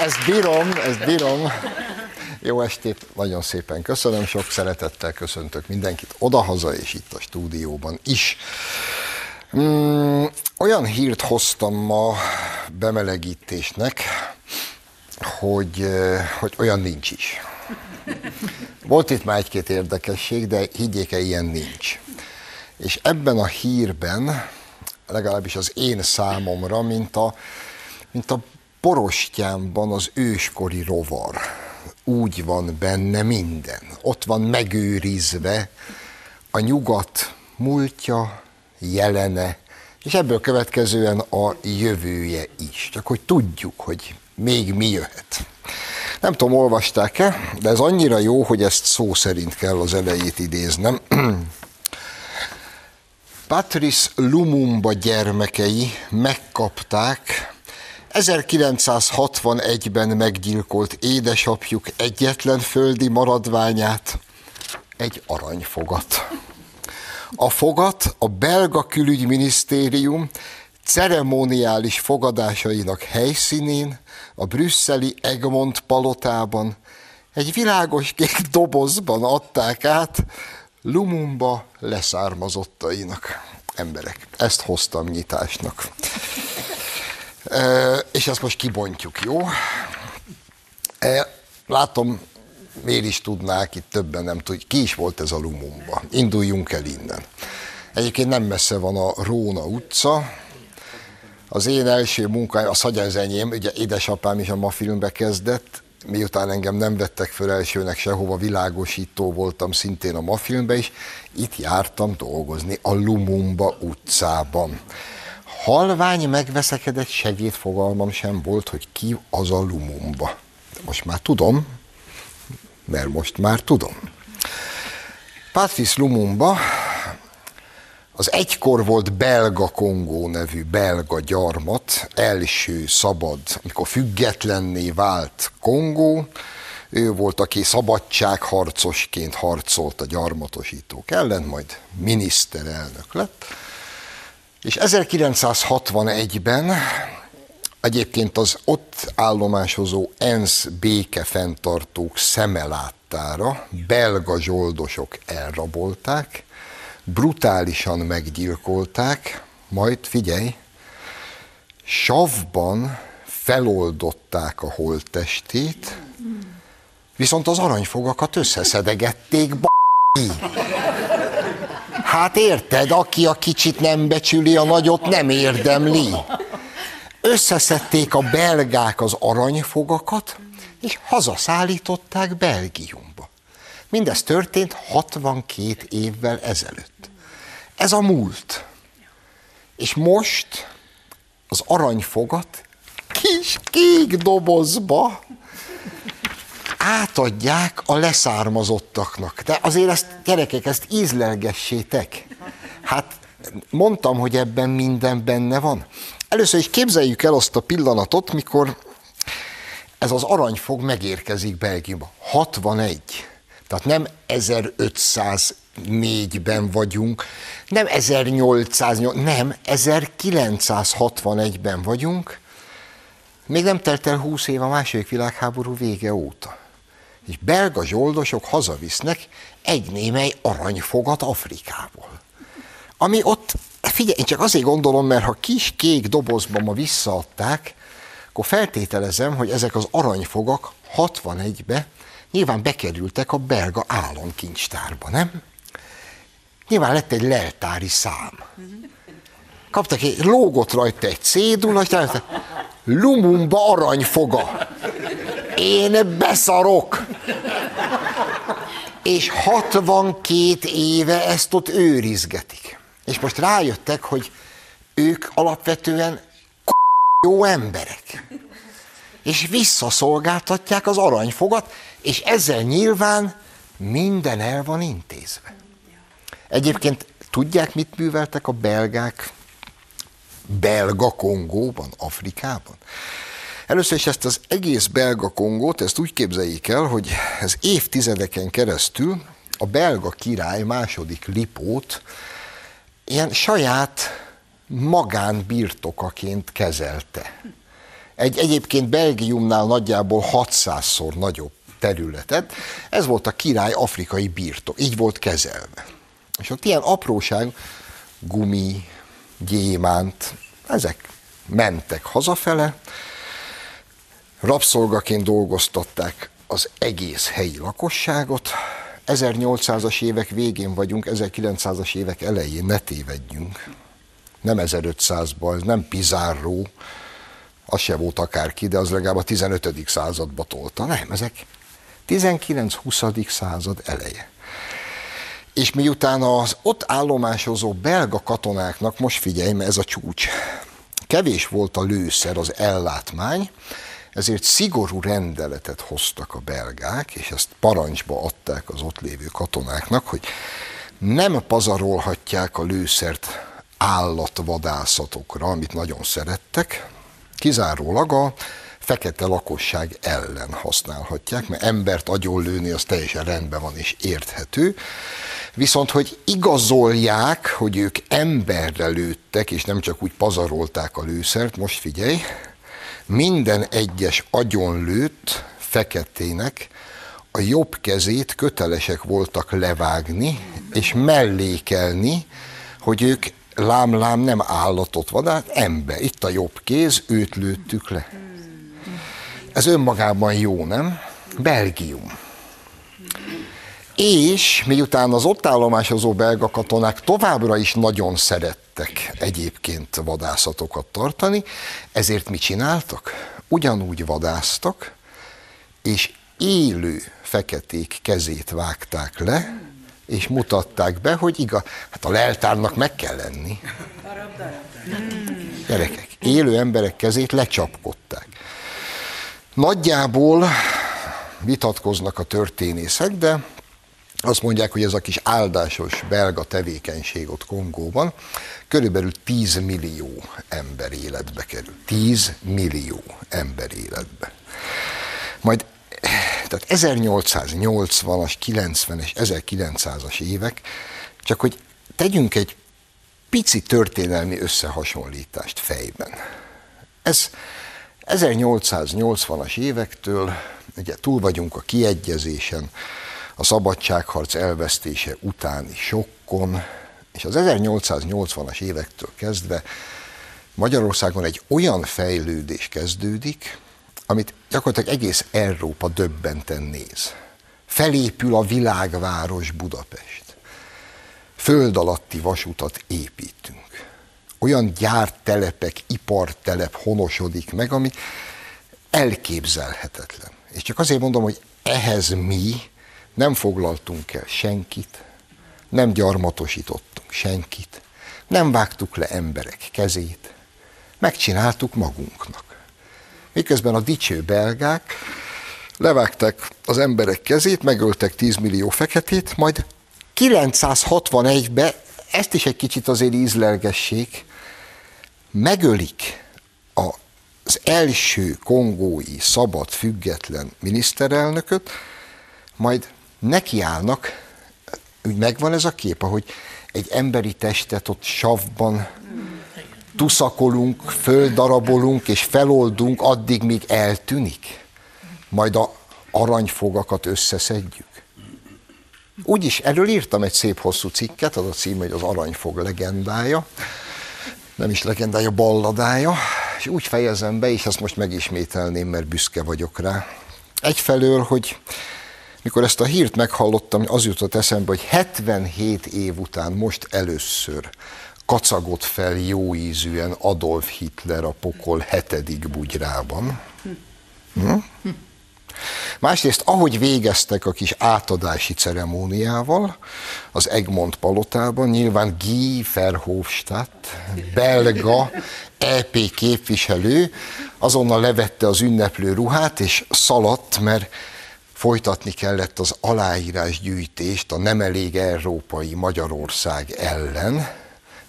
Ezt bírom. Jó estét, nagyon szépen köszönöm, sok szeretettel köszöntök mindenkit odahaza és itt a stúdióban is. Olyan hírt hoztam ma bemelegítésnek, hogy olyan nincs is. Volt itt már egy-két érdekesség, de higgyék el, ilyen nincs. És ebben a hírben, legalábbis az én számomra, mint a Borostyánban az őskori rovar. Úgy van benne minden. Ott van megőrizve a nyugat múltja, jelene, és ebből következően a jövője is. Csak hogy tudjuk, hogy még mi jöhet. Nem tudom, olvasták-e, de ez annyira jó, hogy ezt szó szerint kell az elejét idéznem. Patrice Lumumba gyermekei megkapták 1961-ben meggyilkolt édesapjuk egyetlen földi maradványát, egy aranyfogat. A fogat a belga külügyminisztérium ceremoniális fogadásainak helyszínén, a brüsszeli Egmont palotában egy világos kék dobozban adták át Lumumba leszármazottainak. Emberek, ezt hoztam nyitásnak. És ezt most kibontjuk, jó? Látom, miért is tudnák, itt többen nem tudjuk, ki is volt ez a Lumumba. Induljunk el innen. Egyébként nem messze van a Róna utca. Az én első munkáim, az hagyján, ugye édesapám is a ma filmbe kezdett, miután engem nem vettek föl elsőnek sehova, világosító voltam szintén a ma filmbe is, itt jártam dolgozni a Lumumba utcában. Halvány megveszekedett segéd fogalmam sem volt, hogy ki az a Lumumba. Most már tudom, mert most már tudom. Patrice Lumumba az egykor volt belga Kongó nevű belga gyarmat, első szabad, amikor függetlenné vált Kongó, ő volt, aki szabadságharcosként harcolt a gyarmatosítók ellen, majd miniszterelnök lett. És 1961-ben egyébként az ott állomásozó ENSZ békefenntartók szemeláttára belga zsoldosok elrabolták, brutálisan meggyilkolták, majd figyelj, savban feloldották a holttestét, viszont az aranyfogakat összeszedegették, Hát érted, aki a kicsit nem becsüli, a nagyot nem érdemli. Összeszedték a belgák az aranyfogakat, és hazaszállították Belgiumba. Mindez történt 62 évvel ezelőtt. Ez a múlt. És most az aranyfogat kis kék dobozba átadják a leszármazottaknak. De azért ezt, gyerekek, ezt ízlelgessétek. Hát mondtam, hogy ebben minden benne van. Először is képzeljük el azt a pillanatot, mikor ez az aranyfog megérkezik Belgiumba. 61. Tehát nem 1504-ben vagyunk, nem 1808, nem 1961-ben vagyunk. Még nem telt el 20 év a II. Világháború vége óta. És belga zsoldosok hazavisznek egy némely aranyfogat Afrikából. Ami ott, figyelj, én csak azért gondolom, mert ha kis kék dobozba ma visszaadták, akkor feltételezem, hogy ezek az aranyfogak 61-be nyilván bekerültek a belga államkincstárba, nem? Nyilván lett egy leltári szám. Kaptak egy, lógott rajta egy cédula, Lumumba aranyfoga. Én beszarok! És 62 éve ezt ott őrizgetik. És most rájöttek, hogy ők alapvetően jó emberek. És visszaszolgáltatják az aranyfogat, és ezzel nyilván minden el van intézve. Egyébként tudják, mit műveltek a belgák belga Kongóban, Afrikában? Először is ezt az egész belga Kongót, ezt úgy képzeljék el, hogy ez évtizedeken keresztül a belga király második Lipót ilyen saját magánbirtokaként kezelte. egy egyébként Belgiumnál nagyjából 600-szor nagyobb területet, ez volt a király afrikai birtok, így volt kezelve. És ott ilyen apróság, gumi, gyémánt, ezek mentek hazafele, rabszolgaként dolgoztatták az egész helyi lakosságot. 1800-as évek végén vagyunk, 1900-as évek elején, ne tévedjünk. Nem 1500-ban, ez nem Pizarro, az se volt akárki, de az legalább a 15. századba tolta. Nem, ezek 19-20. század eleje. És miután az ott állomásozó belga katonáknak, most figyelj, mert ez a csúcs, kevés volt a lőszer, az ellátmány, ezért szigorú rendeletet hoztak a belgák, és ezt parancsba adták az ott lévő katonáknak, hogy nem pazarolhatják a lőszert állatvadászatokra, amit nagyon szerettek, kizárólag a fekete lakosság ellen használhatják, mert embert agyonlőni az teljesen rendben van és érthető, viszont hogy igazolják, hogy ők emberre lőttek, és nem csak úgy pazarolták a lőszert, most figyelj, minden egyes agyonlőtt feketének a jobb kezét kötelesek voltak levágni és mellékelni, hogy ők lám-lám nem állatot vadát, ember. Itt a jobb kéz, őt lőttük le. Ez önmagában jó, nem? Belgium. És miután az ott állomásozó belga katonák továbbra is nagyon szerettek egyébként vadászatokat tartani, ezért mit csináltak? Ugyanúgy vadásztak, és élő feketék kezét vágták le, és mutatták be, hogy igaz, hát a leltárnak meg kell lenni. Gyerekek, élő emberek kezét lecsapkodták. Nagyjából vitatkoznak a történészek, de azt mondják, hogy ez a kis áldásos belga tevékenység ott Kongóban körülbelül 10 millió ember életbe kerül. 10 millió ember életbe. Majd tehát 1880-as, 90-es, 1900-as évek, csak hogy tegyünk egy pici történelmi összehasonlítást fejben. Ez 1880-as évektől, ugye túl vagyunk a kiegyezésen, a szabadságharc elvesztése utáni sokkon, és az 1880-as évektől kezdve Magyarországon egy olyan fejlődés kezdődik, amit gyakorlatilag egész Európa döbbenten néz. Felépül a világváros Budapest. Föld alatti vasutat építünk. Olyan gyártelepek, ipartelep honosodik meg, ami elképzelhetetlen. És csak azért mondom, hogy ehhez mi nem foglaltunk el senkit, nem gyarmatosítottunk senkit, nem vágtuk le emberek kezét, megcsináltuk magunknak. Miközben a dicső belgák levágták az emberek kezét, megöltek 10 millió feketét, majd 961-ben, ezt is egy kicsit azért ízlelgessék, megölik az első kongói szabad független miniszterelnököt, majd nekiállnak, úgy megvan ez a kép, ahogy egy emberi testet ott savban tuszakolunk, földarabolunk és feloldunk addig, míg eltűnik. Majd az aranyfogakat összeszedjük. Úgyis erről írtam egy szép hosszú cikket, az a cím, hogy az aranyfog legendája. Nem is legendája, balladája. És úgy fejezem be, és ezt most megismételném, mert büszke vagyok rá. Egyfelől, hogy mikor ezt a hírt meghallottam, az jutott eszembe, hogy 77 év után most először kacagott fel jó ízűen Adolf Hitler a pokol 7. bugyrában. Másrészt, ahogy végeztek a kis átadási ceremóniával az Egmont palotában, nyilván Guy Verhofstadt, belga EP képviselő, azonnal levette az ünneplő ruhát és szaladt, mert folytatni kellett az aláírásgyűjtést a nem elég európai Magyarország ellen,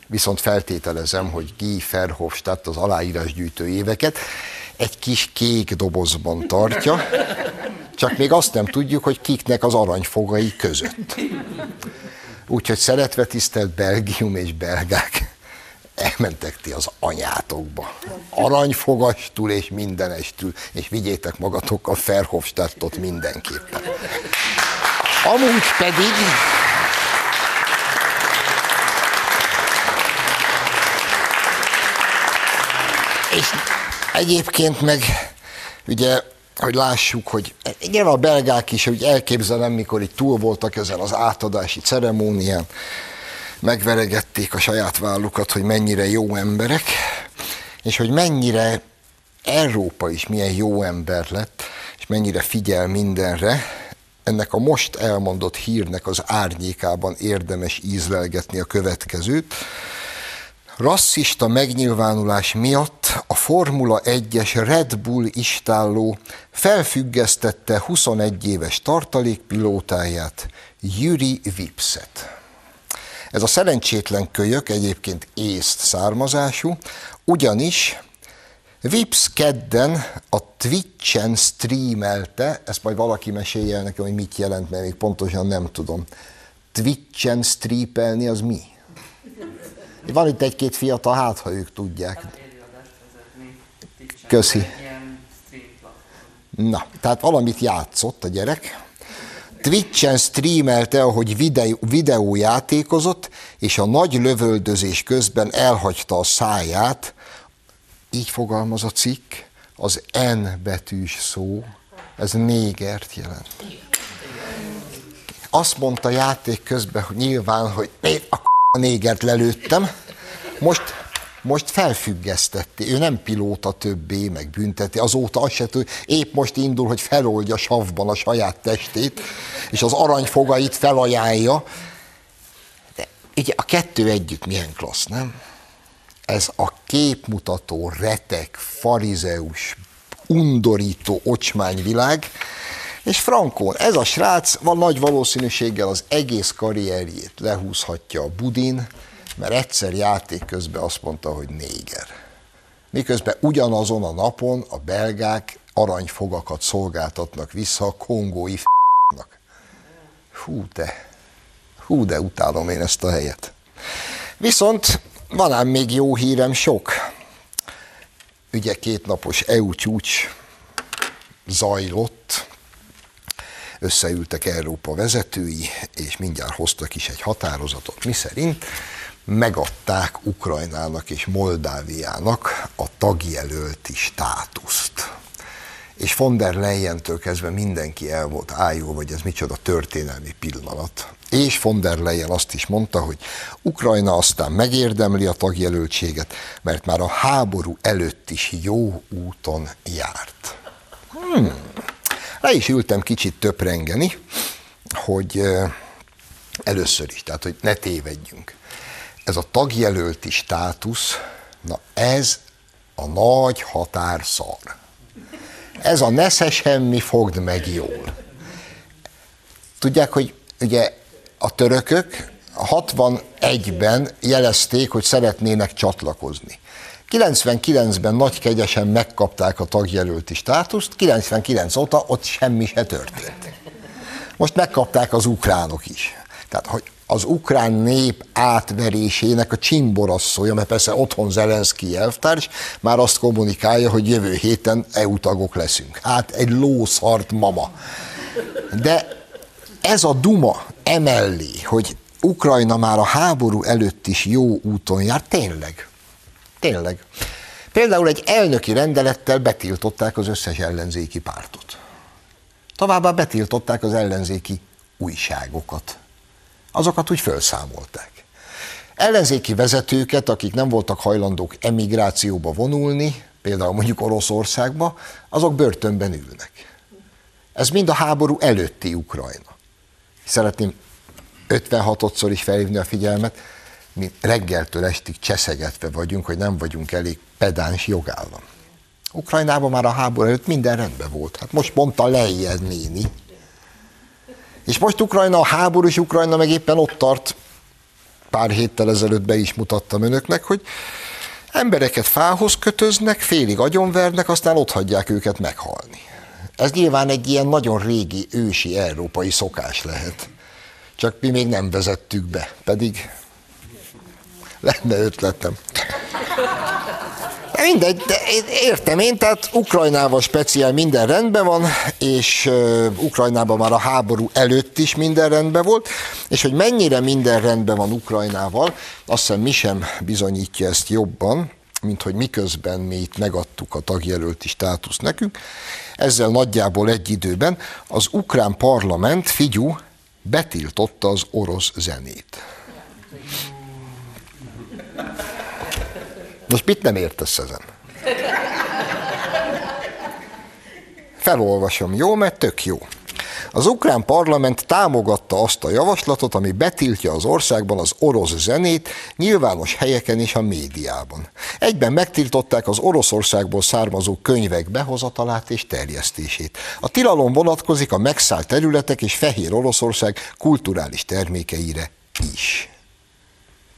viszont feltételezem, hogy Guy Verhofstadt az aláírásgyűjtő éveket egy kis kék dobozban tartja, csak még azt nem tudjuk, hogy kiknek az aranyfogai között. Úgyhogy szeretve tisztelt Belgium és belgák, elmentek ti az anyátokba. Aranyfogastól és mindenestül, és vigyétek magatokkal Verhofstadtot mindenképpen. Amúgy pedig... És egyébként meg, ugye, hogy lássuk, hogy nyilván a belgák is, hogy elképzelem, mikor itt túl voltak ezen az átadási ceremónián, megveregették a saját vállukat, hogy mennyire jó emberek, és hogy mennyire Európa is milyen jó ember lett, és mennyire figyel mindenre. Ennek a most elmondott hírnek az árnyékában érdemes ízlelgetni a következőt. Rasszista megnyilvánulás miatt a Formula 1-es Red Bull istálló felfüggesztette 21 éves tartalékpilótáját, Jüri Vipset. Ez a szerencsétlen kölyök egyébként észt származású, ugyanis Vips kedden a Twitch-en streamelte, ezt majd valaki mesélje el nekem, hogy mit jelent, mert még pontosan nem tudom. Twitch-en streepelni az mi? Van itt egy-két fiatal, hát ha ők tudják. Köszi. Na, tehát valamit játszott a gyerek. Twitch-en streamelte, ahogy videójátékozott, és a nagy lövöldözés közben elhagyta a száját, így fogalmaz a cikk, az N betűs szó, ez négert jelent. Azt mondta játék közben, hogy nyilván, hogy a négert lelőttem, most felfüggesztetti, ő nem pilóta többé, meg bünteti, azóta azt se tud, épp most indul, hogy feloldja savban a saját testét, és az aranyfogait felajánlja. De ugye a kettő együtt milyen klassz, nem? Ez a képmutató, retek, farizeus, undorító ocsmányvilág, és frankon, ez a srác van nagy valószínűséggel az egész karrierjét lehúzhatja a budin, mert egyszer játék közben azt mondta, hogy néger. Miközben ugyanazon a napon a belgák aranyfogakat szolgáltatnak vissza a kongói f***nak. Hú de utálom én ezt a helyet. Viszont van ám még jó hírem sok. Ugye kétnapos EU csúcs zajlott, összeültek Európa vezetői, és mindjárt hoztak is egy határozatot, miszerint megadták Ukrajnának és Moldáviának a tagjelölti státuszt. És von der Leyentől kezdve mindenki el volt ájulva, hogy ez micsoda történelmi pillanat. És von der Leyen azt is mondta, hogy Ukrajna aztán megérdemli a tagjelöltséget, mert már a háború előtt is jó úton járt. Le is ültem kicsit töprengeni, hogy először is, tehát hogy ne tévedjünk. Ez a tagjelölti státusz, na ez a nagy határszar. Ez a nesze semmi, fogd meg jól. Tudják, hogy ugye a törökök 61-ben jelezték, hogy szeretnének csatlakozni. 99-ben nagy kegyesen megkapták a tagjelölti státuszt, 99 óta ott semmi se történt. Most megkapták az ukránok is. Tehát, hogy az ukrán nép átverésének a csimborasszója, mert persze otthon Zelenszky elvtárs már azt kommunikálja, hogy jövő héten EU tagok leszünk. Hát egy lószart mama. De ez a duma emellé, hogy Ukrajna már a háború előtt is jó úton jár, tényleg. Például egy elnöki rendelettel betiltották az összes ellenzéki pártot. Továbbá betiltották az ellenzéki újságokat. Azokat úgy felszámolták. Ellenzéki vezetőket, akik nem voltak hajlandók emigrációba vonulni, például mondjuk Oroszországba, azok börtönben ülnek. Ez mind a háború előtti Ukrajna. Szeretném 56-szor is felhívni a figyelmet, mi reggeltől estig cseszegetve vagyunk, hogy nem vagyunk elég pedáns jogállam. Ukrajnában már a háború előtt minden rendben volt. Hát most mondta Leyen néni. És most Ukrajna, a háborús Ukrajna meg éppen ott tart, pár héttel ezelőtt be is mutattam önöknek, hogy embereket fához kötöznek, félig agyonvernek, aztán ott hagyják őket meghalni. Ez nyilván egy ilyen nagyon régi, ősi európai szokás lehet. Csak mi még nem vezettük be, pedig... lenne ötletem. Mindegy, de értem én, tehát Ukrajnával speciál minden rendben van, és Ukrajnában már a háború előtt is minden rendben volt, és hogy mennyire minden rendben van Ukrajnával, azt hiszem mi sem bizonyítja ezt jobban, mint hogy miközben mi itt megadtuk a tagjelölti státuszt nekünk. Ezzel nagyjából egy időben az ukrán parlament, figyú, betiltotta az orosz zenét. Most mit nem értesz ezen? Felolvasom, jó, mert tök jó. Az ukrán parlament támogatta azt a javaslatot, ami betiltja az országban az orosz zenét, nyilvános helyeken és a médiában. Egyben megtiltották az Oroszországból származó könyvek behozatalát és terjesztését. A tilalom vonatkozik a megszállt területek és Fehér Oroszország kulturális termékeire is.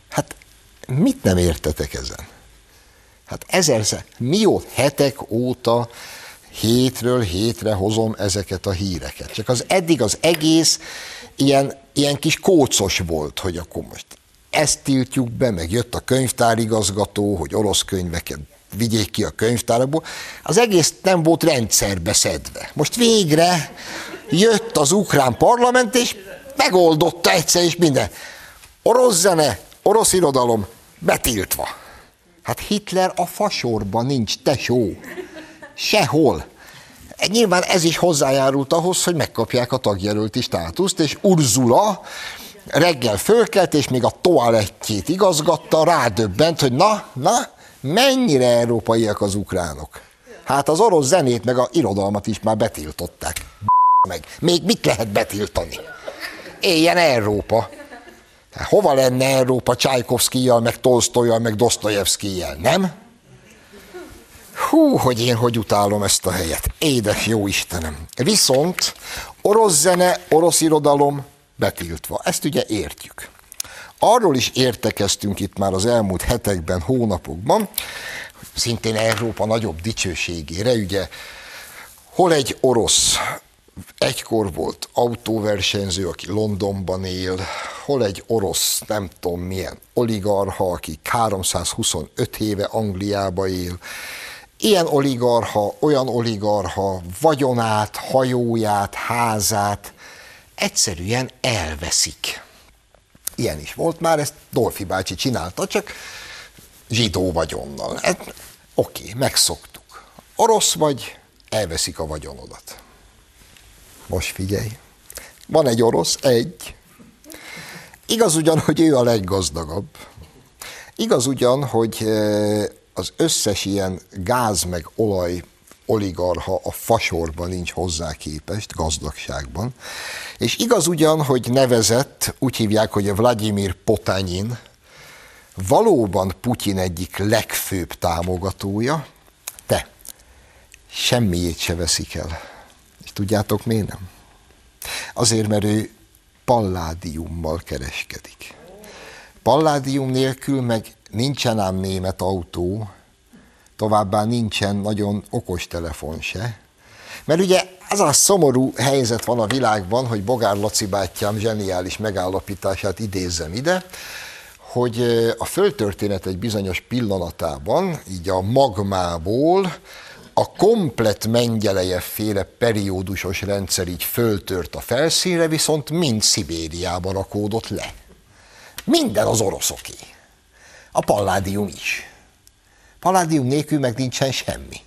Hát mit nem értetek ezen? Hát ezerszer, hetek óta hétről hétre hozom ezeket a híreket. Csak az eddig az egész ilyen kis kócos volt, hogy akkor most ezt tiltjuk be, meg jött a könyvtárigazgató, hogy orosz könyveket vigyék ki a könyvtárakból. Az egész nem volt rendszerbe szedve. Most végre jött az ukrán parlament, és megoldotta egyszer is minden. Orosz zene, orosz irodalom betiltva. Hát Hitler a fasorban nincs, tesó. Sehol. Nyilván ez is hozzájárult ahhoz, hogy megkapják a tagjelölti státuszt, és Ursula reggel fölkelt, és még a toalettjét igazgatta, rádöbbent, hogy na, mennyire európaiak az ukránok. Hát az orosz zenét meg az irodalmat is már betiltották. Meg. Még mit lehet betiltani? Éljen Európa! Hova lenne Európa Csajkovszkijjal, meg Tolsztojjal, meg Dosztojevszkijjel, nem? Hú, hogy én hogy utálom ezt a helyet. Édes jó Istenem. Viszont orosz zene, orosz irodalom betiltva. Ezt ugye értjük. Arról is értekeztünk itt már az elmúlt hetekben, hónapokban, szintén Európa nagyobb dicsőségére, ugye, hol egy orosz egykor volt autóversenyző, aki Londonban él, hol egy orosz, nem tudom milyen oligarha, aki 325 éve Angliába él. Ilyen oligarha, olyan oligarha, vagyonát, hajóját, házát egyszerűen elveszik. Ilyen is volt már, ezt Dolfi bácsi csinálta, csak zsidó vagyonnal. Oké, megszoktuk. Orosz vagy, elveszik a vagyonodat. Most figyelj, van egy orosz, igaz ugyan, hogy ő a leggazdagabb. Igaz ugyan, hogy az összes ilyen gáz meg olaj oligarha a fasorban nincs hozzá képest gazdagságban. És igaz ugyan, hogy nevezett, úgy hívják, hogy Vladimir Potanin, valóban Putyin egyik legfőbb támogatója, de semmiét se veszik el. Tudjátok, miért nem? Azért, mert ő palládiummal kereskedik. Palládium nélkül meg nincsen ám német autó, továbbá nincsen nagyon okos telefon se. Mert ugye az a szomorú helyzet van a világban, hogy Bogár Laci bátyám zseniális megállapítását idézem ide, hogy a földtörténet egy bizonyos pillanatában, így a magmából, a komplett Mengyelejev-féle periódusos rendszer így föltört a felszínre, viszont mind Szibériába rakódott le. Minden az oroszoké. A palládium is. Palládium nélkül meg nincsen semmi.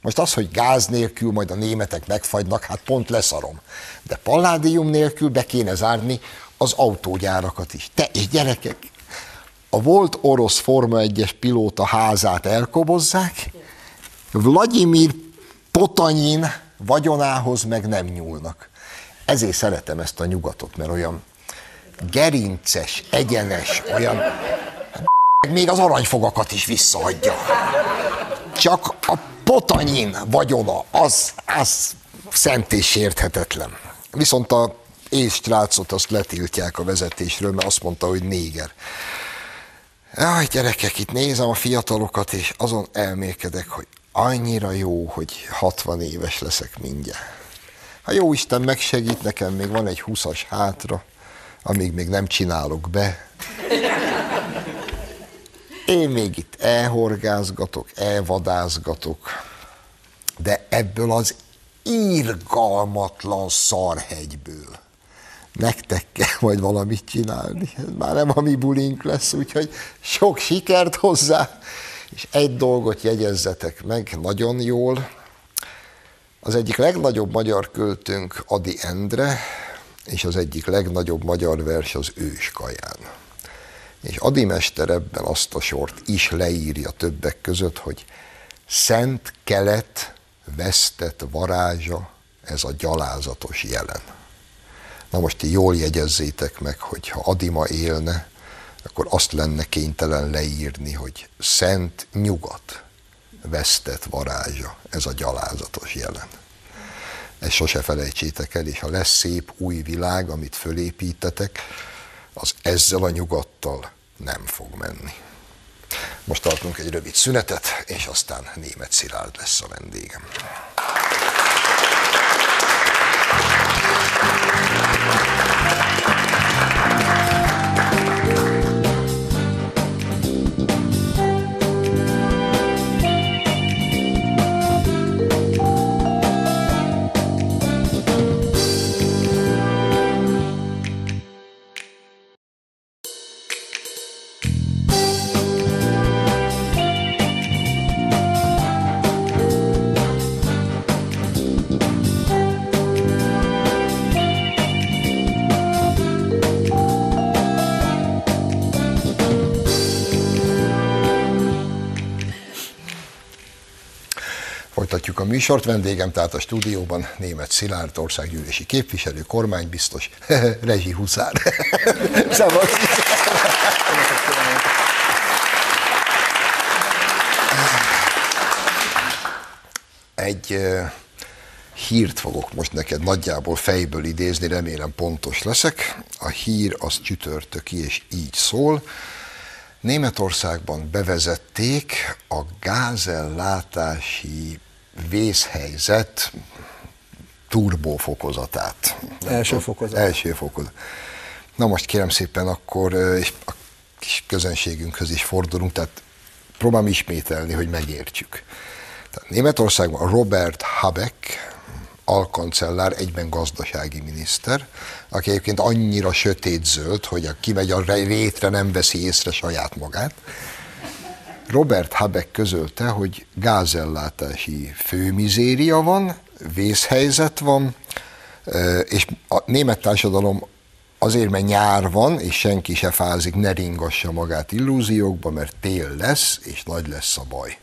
Most az, hogy gáz nélkül majd a németek megfagynak, hát pont leszarom. De palládium nélkül be kéne zárni az autógyárakat is. Te és gyerekek, a volt orosz Forma 1-es pilóta házát elkobozzák, Vladimir Potanyin vagyonához meg nem nyúlnak. Ezért szeretem ezt a nyugatot, mert olyan gerinces, egyenes, olyan... Még az aranyfogakat is visszaadja. Csak a Potanyin vagyona, az szent és sérthetetlen. Viszont a észtrácot azt letiltják a vezetésről, mert azt mondta, hogy néger. Jaj, gyerekek, itt nézem a fiatalokat, és azon elmélkedek, hogy annyira jó, hogy 60 éves leszek mindjárt. Ha jó Isten megsegít, nekem még van egy 20-as hátra, amíg még nem csinálok be. Én még itt elhorgázgatok, elvadászgatok, de ebből az irgalmatlan szarhegyből nektek kell majd valamit csinálni. Ez már nem a mi bulink lesz, úgyhogy sok sikert hozzá. És egy dolgot jegyezzetek meg nagyon jól. Az egyik legnagyobb magyar költőnk Ady Endre, és az egyik legnagyobb magyar vers az Őskaján. És Ady mester ebben azt a sort is leírja többek között, hogy szent kelet vesztett varázsa ez a gyalázatos jelen. Na most jól jegyezzétek meg, hogy ha Ady ma élne, akkor azt lenne kénytelen leírni, hogy szent nyugat vesztett varázsa ez a gyalázatos jelen. Ezt sose felejtsétek el, és ha lesz szép új világ, amit fölépítetek, az ezzel a nyugattal nem fog menni. Most tartunk egy rövid szünetet, és aztán Németh Szilárd lesz a vendégem. A műsort vendégem, tehát a stúdióban Németh Szilárd, országgyűlési képviselő, kormánybiztos, rezsihuszár. Szabad. Egy hírt fogok most neked nagyjából fejből idézni, remélem pontos leszek. A hír az csütörtöki, és így szól. Németországban bevezették a gázellátási vészhelyzet turbófokozatát. Első fokozat. Na most kérem szépen, akkor és a kis közönségünkhöz is fordulunk, tehát próbálom ismételni, hogy megértsük. Tehát Németországban Robert Habeck, alkancellár, egyben gazdasági miniszter, aki egyébként annyira sötétzöld, hogy aki megy a rétre, nem veszi észre saját magát. Robert Habeck közölte, hogy gázellátási főmizéria van, vészhelyzet van, és a német társadalom azért, mert nyár van, és senki se fázik, ne ringassa magát illúziókba, mert tél lesz, és nagy lesz a baj.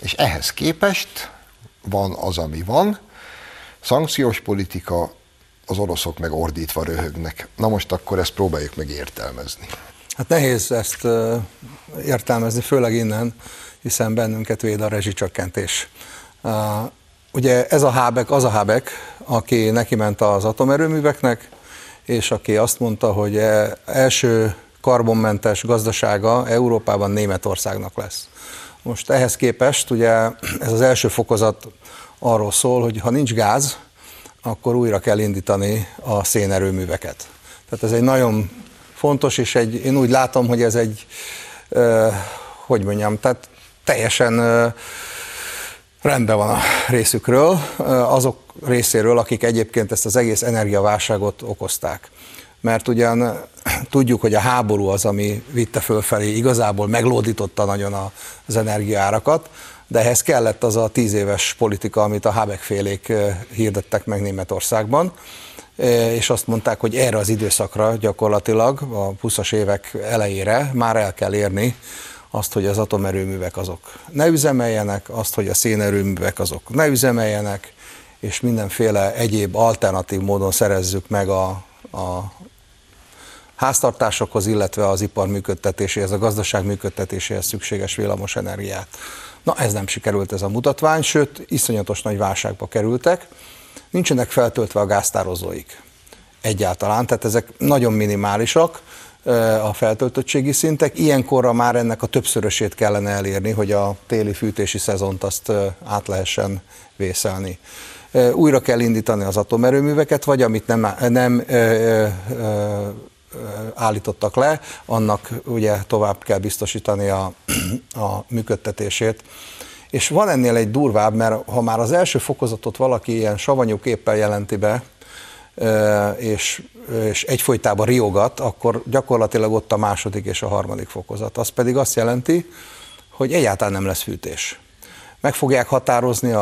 És ehhez képest van az, ami van. Szankciós politika, az oroszok meg ordítva röhögnek. Na most akkor ezt próbáljuk meg értelmezni. Hát nehéz ezt értelmezni, főleg innen, hiszen bennünket véd a rezsicsökkentés. Ugye ez a Habeck, az a Habeck, aki neki ment az atomerőműveknek, és aki azt mondta, hogy első karbonmentes gazdasága Európában Németországnak lesz. Most ehhez képest ugye ez az első fokozat arról szól, hogy ha nincs gáz, akkor újra kell indítani a szénerőműveket. Tehát ez egy nagyon fontos, és én úgy látom, hogy ez egy, hogy mondjam, tehát teljesen rendben van a részükről, azok részéről, akik egyébként ezt az egész energiaválságot okozták. Mert ugyan tudjuk, hogy a háború az, ami vitte fölfelé, igazából meglódította nagyon az energiaárakat, de ehhez kellett az a 10 éves politika, amit a Habeck-félék hirdettek meg Németországban, és azt mondták, hogy erre az időszakra gyakorlatilag a 20-as évek elejére már el kell érni azt, hogy az atomerőművek azok ne üzemeljenek, azt, hogy a szénerőművek azok ne üzemeljenek, és mindenféle egyéb alternatív módon szerezzük meg a háztartásokhoz, illetve az ipar működtetéséhez, a gazdaság működtetéséhez szükséges villamos energiát. Na, ez nem sikerült, ez a mutatvány, sőt, iszonyatos nagy válságba kerültek. Nincsenek feltöltve a gáztározóik egyáltalán, tehát ezek nagyon minimálisak a feltöltöttségi szintek. Ilyenkorra már ennek a többszörösét kellene elérni, hogy a téli fűtési szezont azt át lehessen vészelni. Újra kell indítani az atomerőműveket, vagy amit nem állítottak le, annak ugye tovább kell biztosítani a működtetését. És van ennél egy durvább, mert ha már az első fokozatot valaki ilyen savanyú képpel jelenti be, és egyfolytában riogat, akkor gyakorlatilag ott a második és a harmadik fokozat. Az pedig azt jelenti, hogy egyáltalán nem lesz fűtés. Meg fogják határozni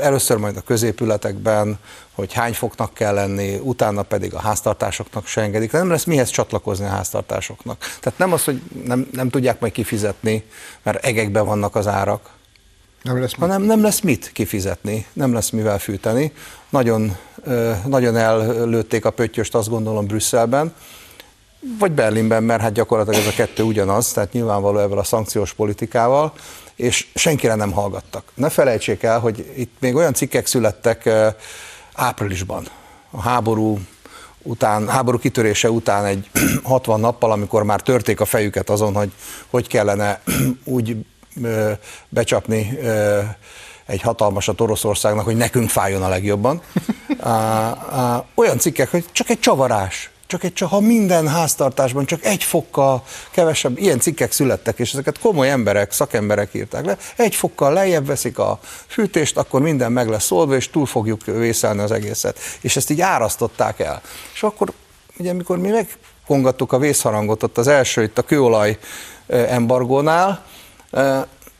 először majd a középületekben, hogy hány foknak kell lenni, utána pedig a háztartásoknak se engedik. De nem lesz mihez csatlakozni a háztartásoknak. Tehát nem az, hogy nem tudják majd kifizetni, mert egekben vannak az árak, hanem nem lesz mit kifizetni, nem lesz mivel fűteni. Nagyon ellőtték a pöttyöst, azt gondolom, Brüsszelben, vagy Berlinben, mert hát gyakorlatilag ez a kettő ugyanaz, tehát nyilvánvaló ebből a szankciós politikával, és senkire nem hallgattak. Ne felejtsék el, hogy itt még olyan cikkek születtek áprilisban, a háború kitörése után egy 60 nappal, amikor már törték a fejüket azon, hogy kellene úgy becsapni egy hatalmasat Oroszországnak, hogy nekünk fájjon a legjobban. Olyan cikkek, hogy csak egy csavarás, ha minden háztartásban csak egy fokkal kevesebb, ilyen cikkek születtek, és ezeket komoly emberek, szakemberek írták le, egy fokkal lejjebb veszik a fűtést, akkor minden meg lesz oldva, és túl fogjuk vészelni az egészet. És ezt így árasztották el. És akkor, ugye, amikor mi megkongattuk a vészharangot, ott az első, itt a kőolaj embargónál,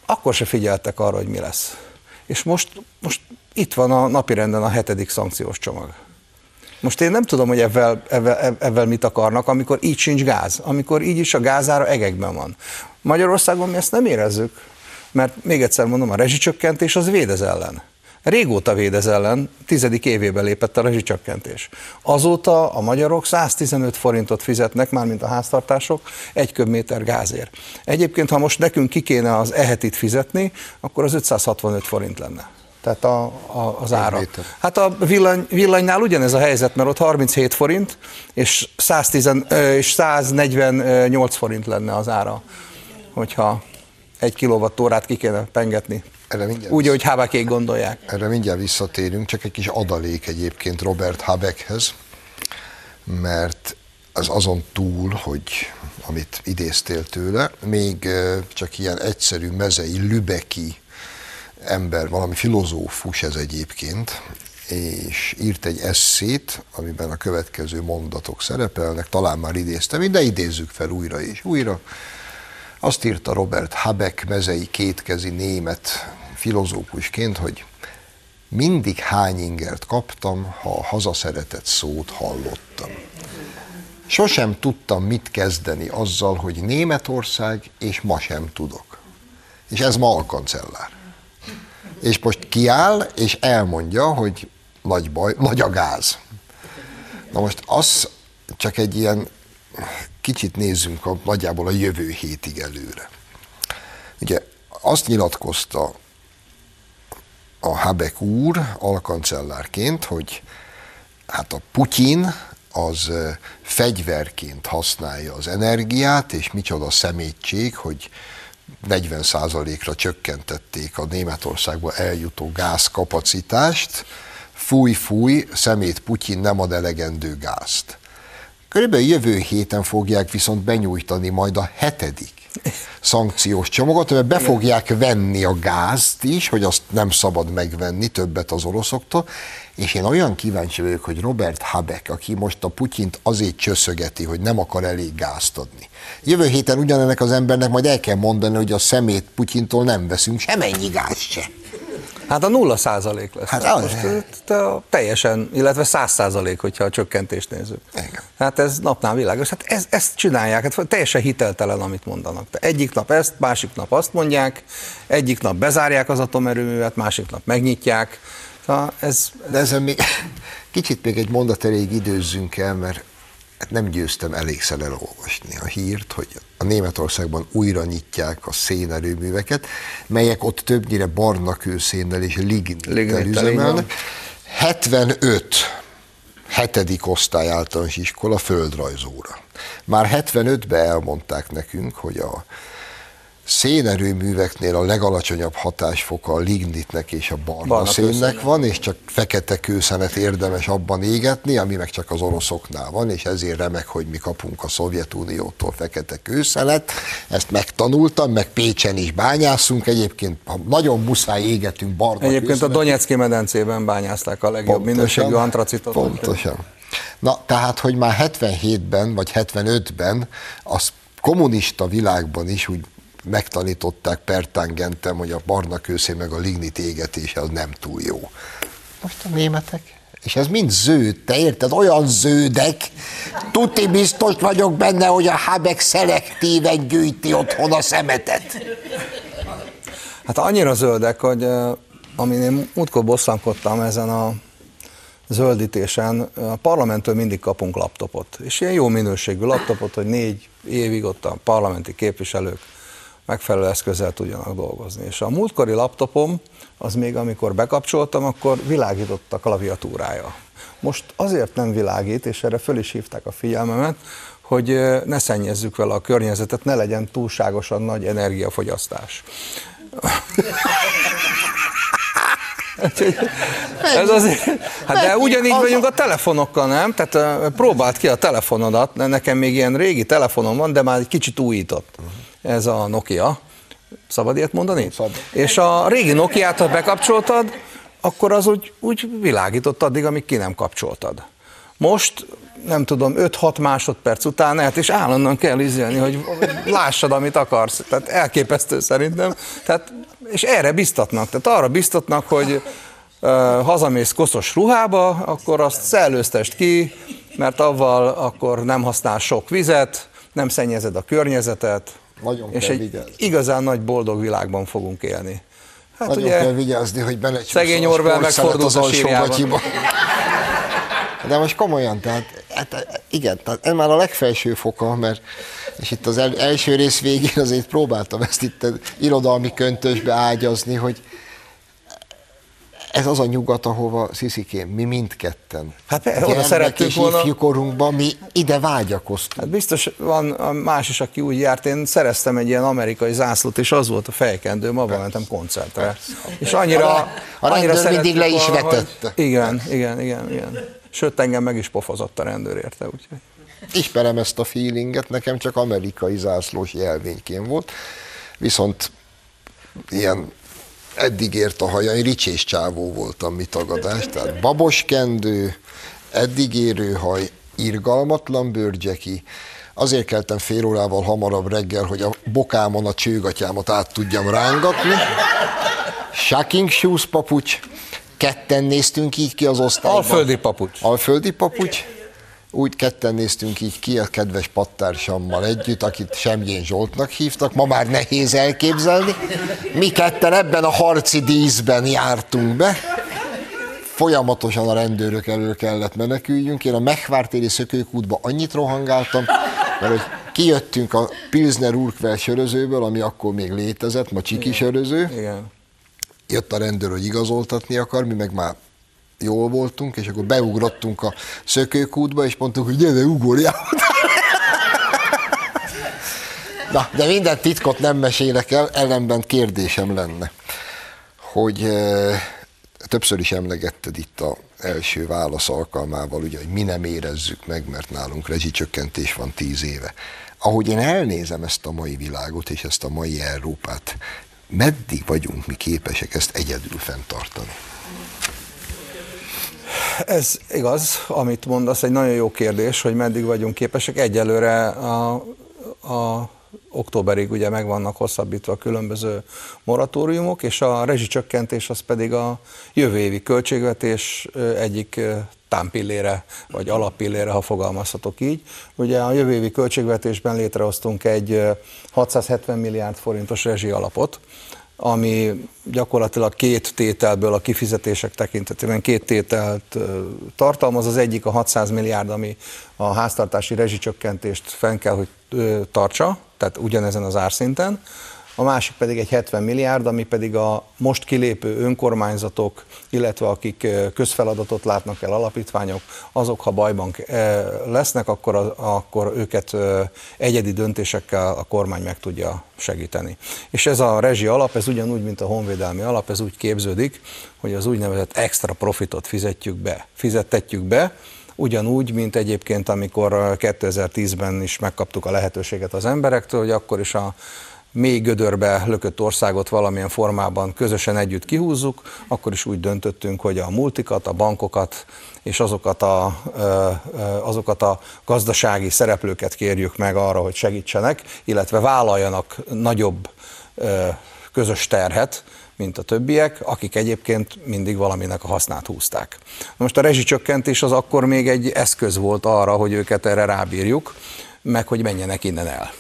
akkor se figyeltek arra, hogy mi lesz. És most itt van a napirenden a 7. szankciós csomag. Most én nem tudom, hogy ezzel mit akarnak, amikor így sincs gáz, amikor így is a gázára egekben van. Magyarországon mi ezt nem érezzük, mert még egyszer mondom, a rezsicsökkentés az véd ez ellen. Régóta véd ez ellen, 10. évébe lépett a rezsicsökkentés. Azóta a magyarok 115 forintot fizetnek, mármint a háztartások, egy köbméter gázért. Egyébként, ha most nekünk ki kéne az ehetit fizetni, akkor az 565 forint lenne. Tehát az ára. Hát a villanynál ugyanez a helyzet, mert ott 37 forint, és 148 forint lenne az ára, hogyha egy kilovattórát ki kéne pengetni. Úgy, hogy Habeckék gondolják. Erre mindjárt visszatérünk, csak egy kis adalék egyébként Robert Habeckhez, mert az azon túl, hogy amit idéztél tőle, még csak ilyen egyszerű mezei, lübeki ember, valami filozófus ez egyébként, és írt egy esszét, amiben a következő mondatok szerepelnek, talán már idéztem, de idézzük fel újra és újra. Azt írta Robert Habeck, mezei kétkezi német filozófusként, hogy mindig hány ingert kaptam, ha a hazaszeretett szót hallottam. Sosem tudtam mit kezdeni azzal, hogy Németország, és ma sem tudok. És ez ma a kancellár. És most kiáll, és elmondja, hogy nagy baj, nagy a gáz. Na most az csak egy ilyen, kicsit nézzünk nagyjából a jövő hétig előre. Ugye azt nyilatkozta a Habeck úr alkancellárként, hogy hát a Putyin az fegyverként használja az energiát, és micsoda szemétség, hogy 40%-ra csökkentették a Németországba eljutó gázkapacitást, fúj, szemét Putyin nem ad elegendő gázt. Körülbelül jövő héten fogják viszont benyújtani majd a 7. szankciós csomagot, mert be fogják venni a gázt is, hogy azt nem szabad megvenni többet az oroszoktól, és én olyan kíváncsi vagyok, hogy Robert Habeck, aki most a Putyint azért csöszögeti, hogy nem akar elég gázt adni. Jövő héten ugyanennek az embernek majd el kell mondani, hogy a szemét Putyintól nem veszünk semennyi gázt se. Hát a 0% lesz. Hát az teljesen, illetve 100%, hogyha a csökkentést nézzük. Igen. Hát ez napnál világos. Hát ezt csinálják, hát teljesen hiteltelen, amit mondanak. De egyik nap ezt, másik nap azt mondják, egyik nap bezárják az atomerőművet, másik nap megnyitják. De ezen még kicsit egy mondat elég időzzünk el, mert nem győztem elégszer elolvasni a hírt, hogy a Németországban újra nyitják a szénerőműveket, melyek ott többnyire barnakőszénnel és lignittel üzemelnek. 7. osztály általános iskola földrajzóra. Már 75-ben elmondták nekünk, hogy a szénerőműveknél a legalacsonyabb hatásfoka a lignitnek és a barna szénnek van, és csak fekete kőszenet érdemes abban égetni, ami meg csak az oroszoknál van, és ezért remek, hogy mi kapunk a Szovjetuniótól fekete kőszenet. Ezt megtanultam, meg Pécsen is bányászunk, egyébként ha nagyon muszáj égetünk barna kőszenet. Egyébként a Donetszki medencében bányázták a legjobb minőségű antracitot. Pontosan. Na, tehát, hogy már 77-ben, vagy 75-ben az kommunista világban is úgy megtanították pertangentem, hogy a barna kőszén meg a lignit égetése az nem túl jó. Most a németek? És ez mind zöld, te érted? Olyan zöldek, tuti biztos vagyok benne, hogy a Habeck szelektíven gyűjti otthon a szemetet. Hát annyira zöldek, hogy amin én múltkor bosszankodtam ezen a zöldítésen, a parlamenttől mindig kapunk laptopot. És ilyen jó minőségű laptopot, hogy 4 évig ott a parlamenti képviselők megfelelő eszközzel tudjanak dolgozni. És a múltkori laptopom, az még amikor bekapcsoltam, akkor világított a klaviatúrája. Most azért nem világít, és erre föl is hívták a figyelmemet, hogy ne szennyezzük vele a környezetet, ne legyen túlságosan nagy energiafogyasztás. Ez azért, hát de ugyanígy vagyunk a telefonokkal, nem? Tehát próbáld ki a telefonodat, nekem még ilyen régi telefonom van, de már egy kicsit újított. Ez a Nokia, szabad ilyet mondani? Szabad. És a régi Nokiát, ha bekapcsoltad, akkor az úgy világított addig, amíg ki nem kapcsoltad. Most, nem tudom, 5-6 másodperc után lehet, és állandóan kell izélni, hogy lássad, amit akarsz. Tehát elképesztő szerintem. Tehát, és erre biztatnak. Tehát arra biztatnak, hogy hazamész koszos ruhába, akkor azt szellőztesd ki, mert avval akkor nem használ sok vizet, nem szennyezed a környezetet. Nagyon és egy igazán nagy boldog világban fogunk élni. Hát nagyon ugye kell vigyázni, hogy belecsúszol szegény Orwell megfordult a sírjában. De most komolyan, tehát igen, tehát ez már a legfelső foka, mert és itt az első rész végén azért próbáltam ezt itt irodalmi köntösbe ágyazni, hogy ez az a nyugat, ahova Sziszikém, mi mindketten. Hát oda szerettük volna. Ifjúkorunkban mi ide vágyakoztunk. Hát biztos van más is, aki úgy járt, én szereztem egy ilyen amerikai zászlót, és az volt a fejkendőm, abban mentem koncertre. Persze. És annyira szerettük mindig le is vetette. Igen. Sőt, engem meg is pofozott a rendőr érte, úgyhogy. Ismerem ezt a feelinget, nekem csak amerikai zászlós jelvényként volt, viszont ilyen eddig ért a haja, én ricsés csávó voltam, mi tagadás, tehát baboskendő, eddig érő haj, irgalmatlan bőrgyeki, azért keltem fél órával hamarabb reggel, hogy a bokámon a csőgatyámat át tudjam rángatni, shocking shoes papucs, ketten néztünk így ki az osztályban. Alföldi papucs. Úgy ketten néztünk így ki a kedves pattársammal együtt, akit Semjén Zsoltnak hívtak, ma már nehéz elképzelni. Mi ketten ebben a harci díszben jártunk be. Folyamatosan a rendőrök elől kellett meneküljünk. Én a Mechvártéri szökőkútba annyit rohangáltam, mert hogy kijöttünk a Pilsner-Urquell sörözőből, ami akkor még létezett, ma csiki söröző. Igen. Jött a rendőr, hogy igazoltatni akar, mi meg már jól voltunk, és akkor beugrottunk a szökőkútba, és mondtuk, hogy gyere, ugorjál. Na, de minden titkot nem mesélek el, ellenben kérdésem lenne, hogy többször is emlegetted itt a első válasz alkalmával, ugye, hogy mi nem érezzük meg, mert nálunk rezsicsökkentés van 10 éve. Ahogy én elnézem ezt a mai világot, és ezt a mai Európát, meddig vagyunk mi képesek ezt egyedül fenntartani? Ez igaz, amit mondasz, egy nagyon jó kérdés, hogy meddig vagyunk képesek. Egyelőre októberig ugye meg vannak hosszabbítva a különböző moratóriumok, és a rezsicsökkentés az pedig a jövő évi költségvetés egyik támpillére, vagy alappillére, ha fogalmazhatok így. Ugye a jövő évi költségvetésben létrehoztunk egy 670 milliárd forintos rezsi alapot, ami gyakorlatilag 2 tételből a kifizetések tekintetében 2 tételt tartalmaz. Az egyik a 600 milliárd, ami a háztartási rezsicsökkentést fenn kell, hogy tartsa, tehát ugyanezen az árszinten. a másik pedig egy 70 milliárd, ami pedig a most kilépő önkormányzatok, illetve akik közfeladatot látnak el alapítványok, azok, ha bajban lesznek, akkor őket egyedi döntésekkel a kormány meg tudja segíteni. És ez a rezsi alap, ez ugyanúgy, mint a honvédelmi alap, ez úgy képződik, hogy az úgynevezett extra profitot fizettetjük be, ugyanúgy, mint egyébként, amikor 2010-ben is megkaptuk a lehetőséget az emberektől, hogy akkor is a mély gödörbe lökött országot valamilyen formában közösen együtt kihúzzuk, akkor is úgy döntöttünk, hogy a multikat, a bankokat és azokat a gazdasági szereplőket kérjük meg arra, hogy segítsenek, illetve vállaljanak nagyobb közös terhet, mint a többiek, akik egyébként mindig valaminek a hasznát húzták. Most a rezsicsökkentés az akkor még egy eszköz volt arra, hogy őket erre rábírjuk, meg hogy menjenek innen el.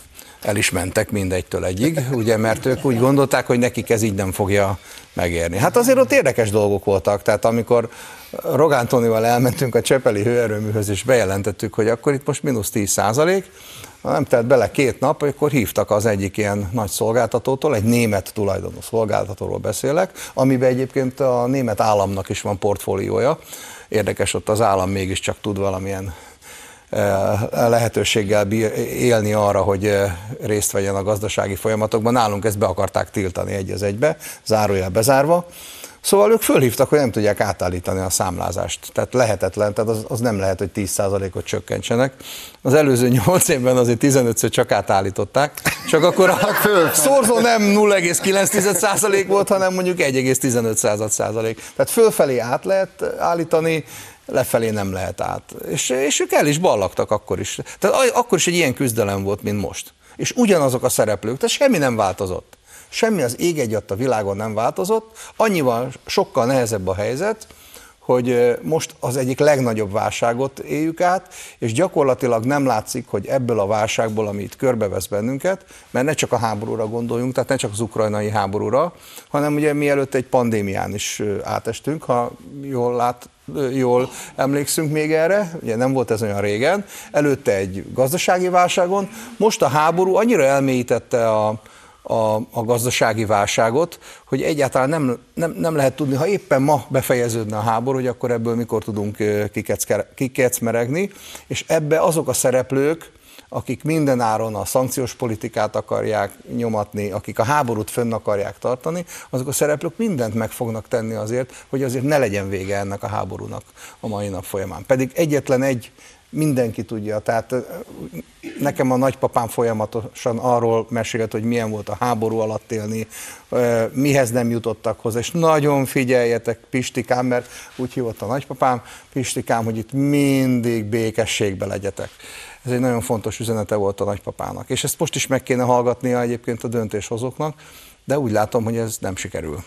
El is mentek mindegytől egyig, ugye, mert ők úgy gondolták, hogy nekik ez így nem fogja megérni. Hát azért ott érdekes dolgok voltak, tehát amikor Rogán Tonival elmentünk a Csepeli hőerőműhöz, és bejelentettük, hogy akkor itt most mínusz 10%, nem telt bele két nap, akkor hívtak az egyik ilyen nagy szolgáltatótól, egy német tulajdonú szolgáltatóról beszélek, amiben egyébként a német államnak is van portfóliója. Érdekes, ott az állam mégiscsak tud valamilyen lehetőséggel élni arra, hogy részt vegyen a gazdasági folyamatokban. Nálunk ezt be akarták tiltani egy az egybe, zárójel bezárva. Szóval ők fölhívtak, hogy nem tudják átállítani a számlázást. Tehát lehetetlen, tehát az nem lehet, hogy 10%-ot csökkentsenek. Az előző 8 évben azért 15-ször csak átállították, csak akkor a szorzó nem 0,9% volt, hanem mondjuk 1,15%. Tehát fölfelé át lehet állítani, lefelé nem lehet át. És ők el is ballagtak akkor is. Tehát akkor is egy ilyen küzdelem volt, mint most. És ugyanazok a szereplők, tehát semmi nem változott. Semmi az ég egyatt a világon nem változott, annyival sokkal nehezebb a helyzet, hogy most az egyik legnagyobb válságot éljük át, és gyakorlatilag nem látszik, hogy ebből a válságból, ami itt körbevesz bennünket, mert ne csak a háborúra gondoljunk, tehát ne csak az ukrajnai háborúra, hanem ugye mielőtt egy pandémián is átestünk, ha jól emlékszünk még erre, ugye nem volt ez olyan régen, előtte egy gazdasági válságon, most a háború annyira elmélyítette a gazdasági válságot, hogy egyáltalán nem lehet tudni, ha éppen ma befejeződne a háború, hogy akkor ebből mikor tudunk kikecmeregni, és ebbe azok a szereplők, akik mindenáron a szankciós politikát akarják nyomatni, akik a háborút fönn akarják tartani, azok a szereplők mindent meg fognak tenni azért, hogy azért ne legyen vége ennek a háborúnak a mai nap folyamán. Pedig egyetlen egy mindenki tudja, tehát nekem a nagypapám folyamatosan arról mesélt, hogy milyen volt a háború alatt élni, mihez nem jutottak hozzá, és nagyon figyeljetek, Pistikám, mert úgy hívott a nagypapám, Pistikám, hogy itt mindig békességbe legyetek. Ez egy nagyon fontos üzenete volt a nagypapának, és ezt most is meg kéne hallgatnia egyébként a döntéshozóknak, de úgy látom, hogy ez nem sikerül.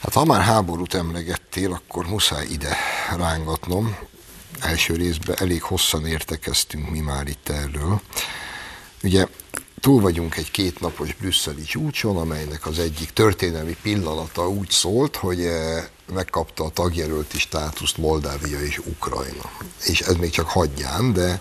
Hát ha már háborút emlegettél, akkor muszáj ide rángatnom. Első részben elég hosszan értekeztünk mi már itt erről. Ugye túl vagyunk egy kétnapos brüsszeli csúcson, amelynek az egyik történelmi pillanata úgy szólt, hogy megkapta a tagjelölti státuszt Moldávia és Ukrajna. És ez még csak hagyján, de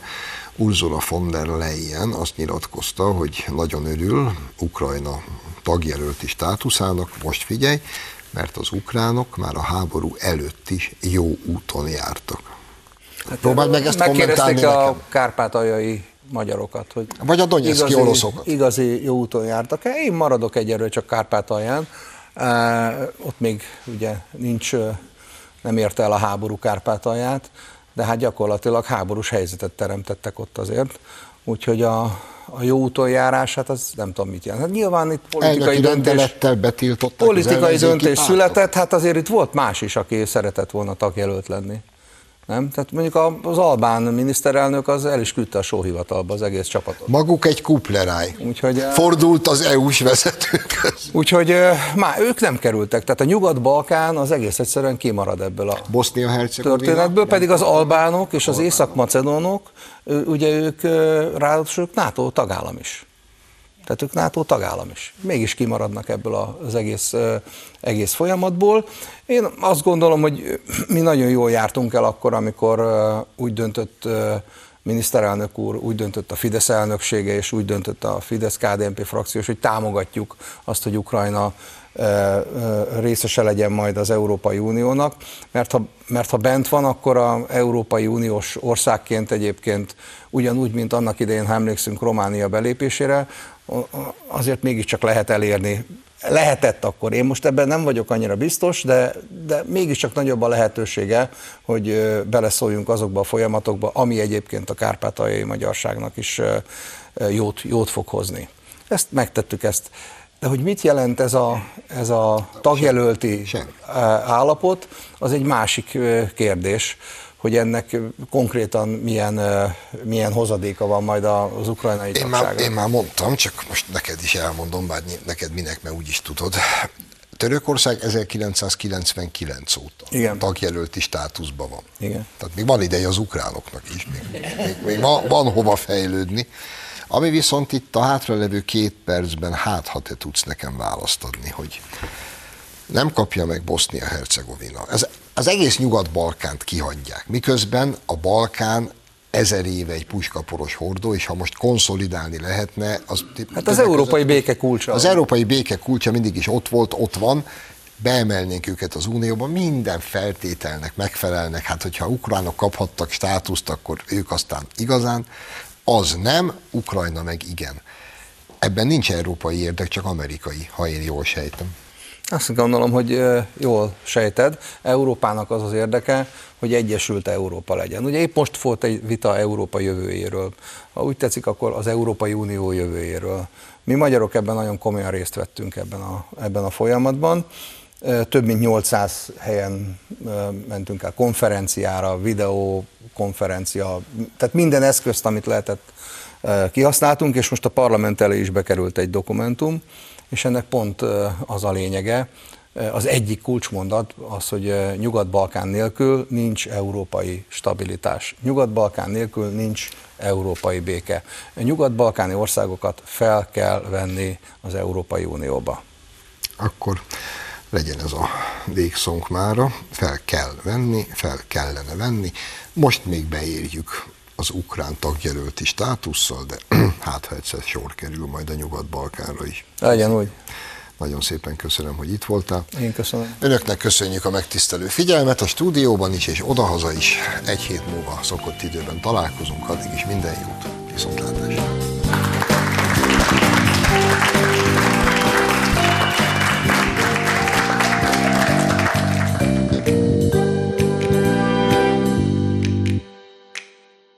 Ursula von der Leyen azt nyilatkozta, hogy nagyon örül Ukrajna tagjelölti státuszának, most figyelj, mert az ukránok már a háború előtt is jó úton jártak. Hát próbáld meg ezt kommentálni a kárpátaljai magyarokat, hogy vagy a donetszki oroszokat. Igazi jó úton jártak. Én maradok egyelőre csak Kárpátalján. Ott még ugye nem érte el a háború Kárpátalját, de hát gyakorlatilag háborús helyzetet teremtettek ott azért. Úgyhogy a jó úton járás, hát az nem tudom mit jelent. Hát nyilván itt politikai döntés született, hát azért itt volt más is, aki szeretett volna tagjelölt lenni. Nem? Tehát mondjuk az albán miniszterelnök az el is küldte a sóhivatalba az egész csapatot. Maguk egy kupleráj. Úgyhogy, fordult az EU-s vezetők. Úgyhogy már ők nem kerültek. Tehát a Nyugat-Balkán az egész egyszerűen kimarad ebből a történetből, pedig az albánok és az észak-macedónok, ugye ők ráadásul NATO tagállam is. Tehát ők NATO tagállam is. Mégis kimaradnak ebből az egész folyamatból. Én azt gondolom, hogy mi nagyon jól jártunk el akkor, amikor úgy döntött miniszterelnök úr, úgy döntött a Fidesz elnöksége, és úgy döntött a Fidesz-KDNP frakciós, hogy támogatjuk azt, hogy Ukrajna részese legyen majd az Európai Uniónak, mert ha bent van, akkor az Európai Uniós országként egyébként ugyanúgy, mint annak idején, ha emlékszünk Románia belépésére, azért mégiscsak lehet elérni. Lehetett akkor. Én most ebben nem vagyok annyira biztos, de mégiscsak nagyobb a lehetősége, hogy beleszóljunk azokba a folyamatokba, ami egyébként a kárpátaljai magyarságnak is jót fog hozni. Ezt megtettük ezt. De hogy mit jelent ez a tagjelölti állapot, az egy másik kérdés, hogy ennek konkrétan milyen hozadéka van majd az ukrajnai tagságra. Én már mondtam, csak most neked is elmondom, bár neked minek, mert úgyis tudod. Törökország 1999 óta tagjelölti státuszban van. Igen. Tehát még van ideje az ukránoknak is, még van hova fejlődni. Ami viszont itt a hátralevő 2 percben, ha te tudsz nekem választ adni, hogy nem kapja meg Bosznia-Hercegovina. Az egész Nyugat-Balkánt kihagyják, miközben a Balkán 1000 éve egy puskaporos hordó, és ha most konszolidálni lehetne... Az európai béke kulcsa. Az európai béke kulcsa mindig is ott volt, ott van, beemelnénk őket az Unióban, minden feltételnek megfelelnek, hát hogyha ukránok kaphattak státuszt, akkor ők aztán igazán... Az nem, Ukrajna meg igen. Ebben nincs európai érdek, csak amerikai, ha én jól sejtem. Azt gondolom, hogy jól sejted. Európának az az érdeke, hogy egyesült Európa legyen. Ugye épp most volt egy vita Európa jövőjéről. Ha úgy tetszik, akkor az Európai Unió jövőjéről. Mi magyarok ebben nagyon komolyan részt vettünk ebben a folyamatban. Több mint 800 helyen mentünk el konferenciára, videókonferencia, tehát minden eszközt, amit lehetett, kihasználtunk, és most a parlament elé is bekerült egy dokumentum, és ennek pont az a lényege, az egyik kulcsmondat az, hogy Nyugat-Balkán nélkül nincs európai stabilitás. Nyugat-Balkán nélkül nincs európai béke. Nyugat-balkáni országokat fel kell venni az Európai Unióba. Akkor... legyen ez a végszónk mára, fel kell venni, fel kellene venni. Most még beérjük az ukrán tagjelölti státusszal, de hát ha egyszer sor kerül majd a Nyugat-Balkánra is. Legyen úgy. Nagyon szépen köszönöm, hogy itt voltál. Én köszönöm. Önöknek köszönjük a megtisztelő figyelmet a stúdióban is, és odahaza is. Egy hét múlva szokott időben találkozunk, addig is minden jót, viszontlátásra.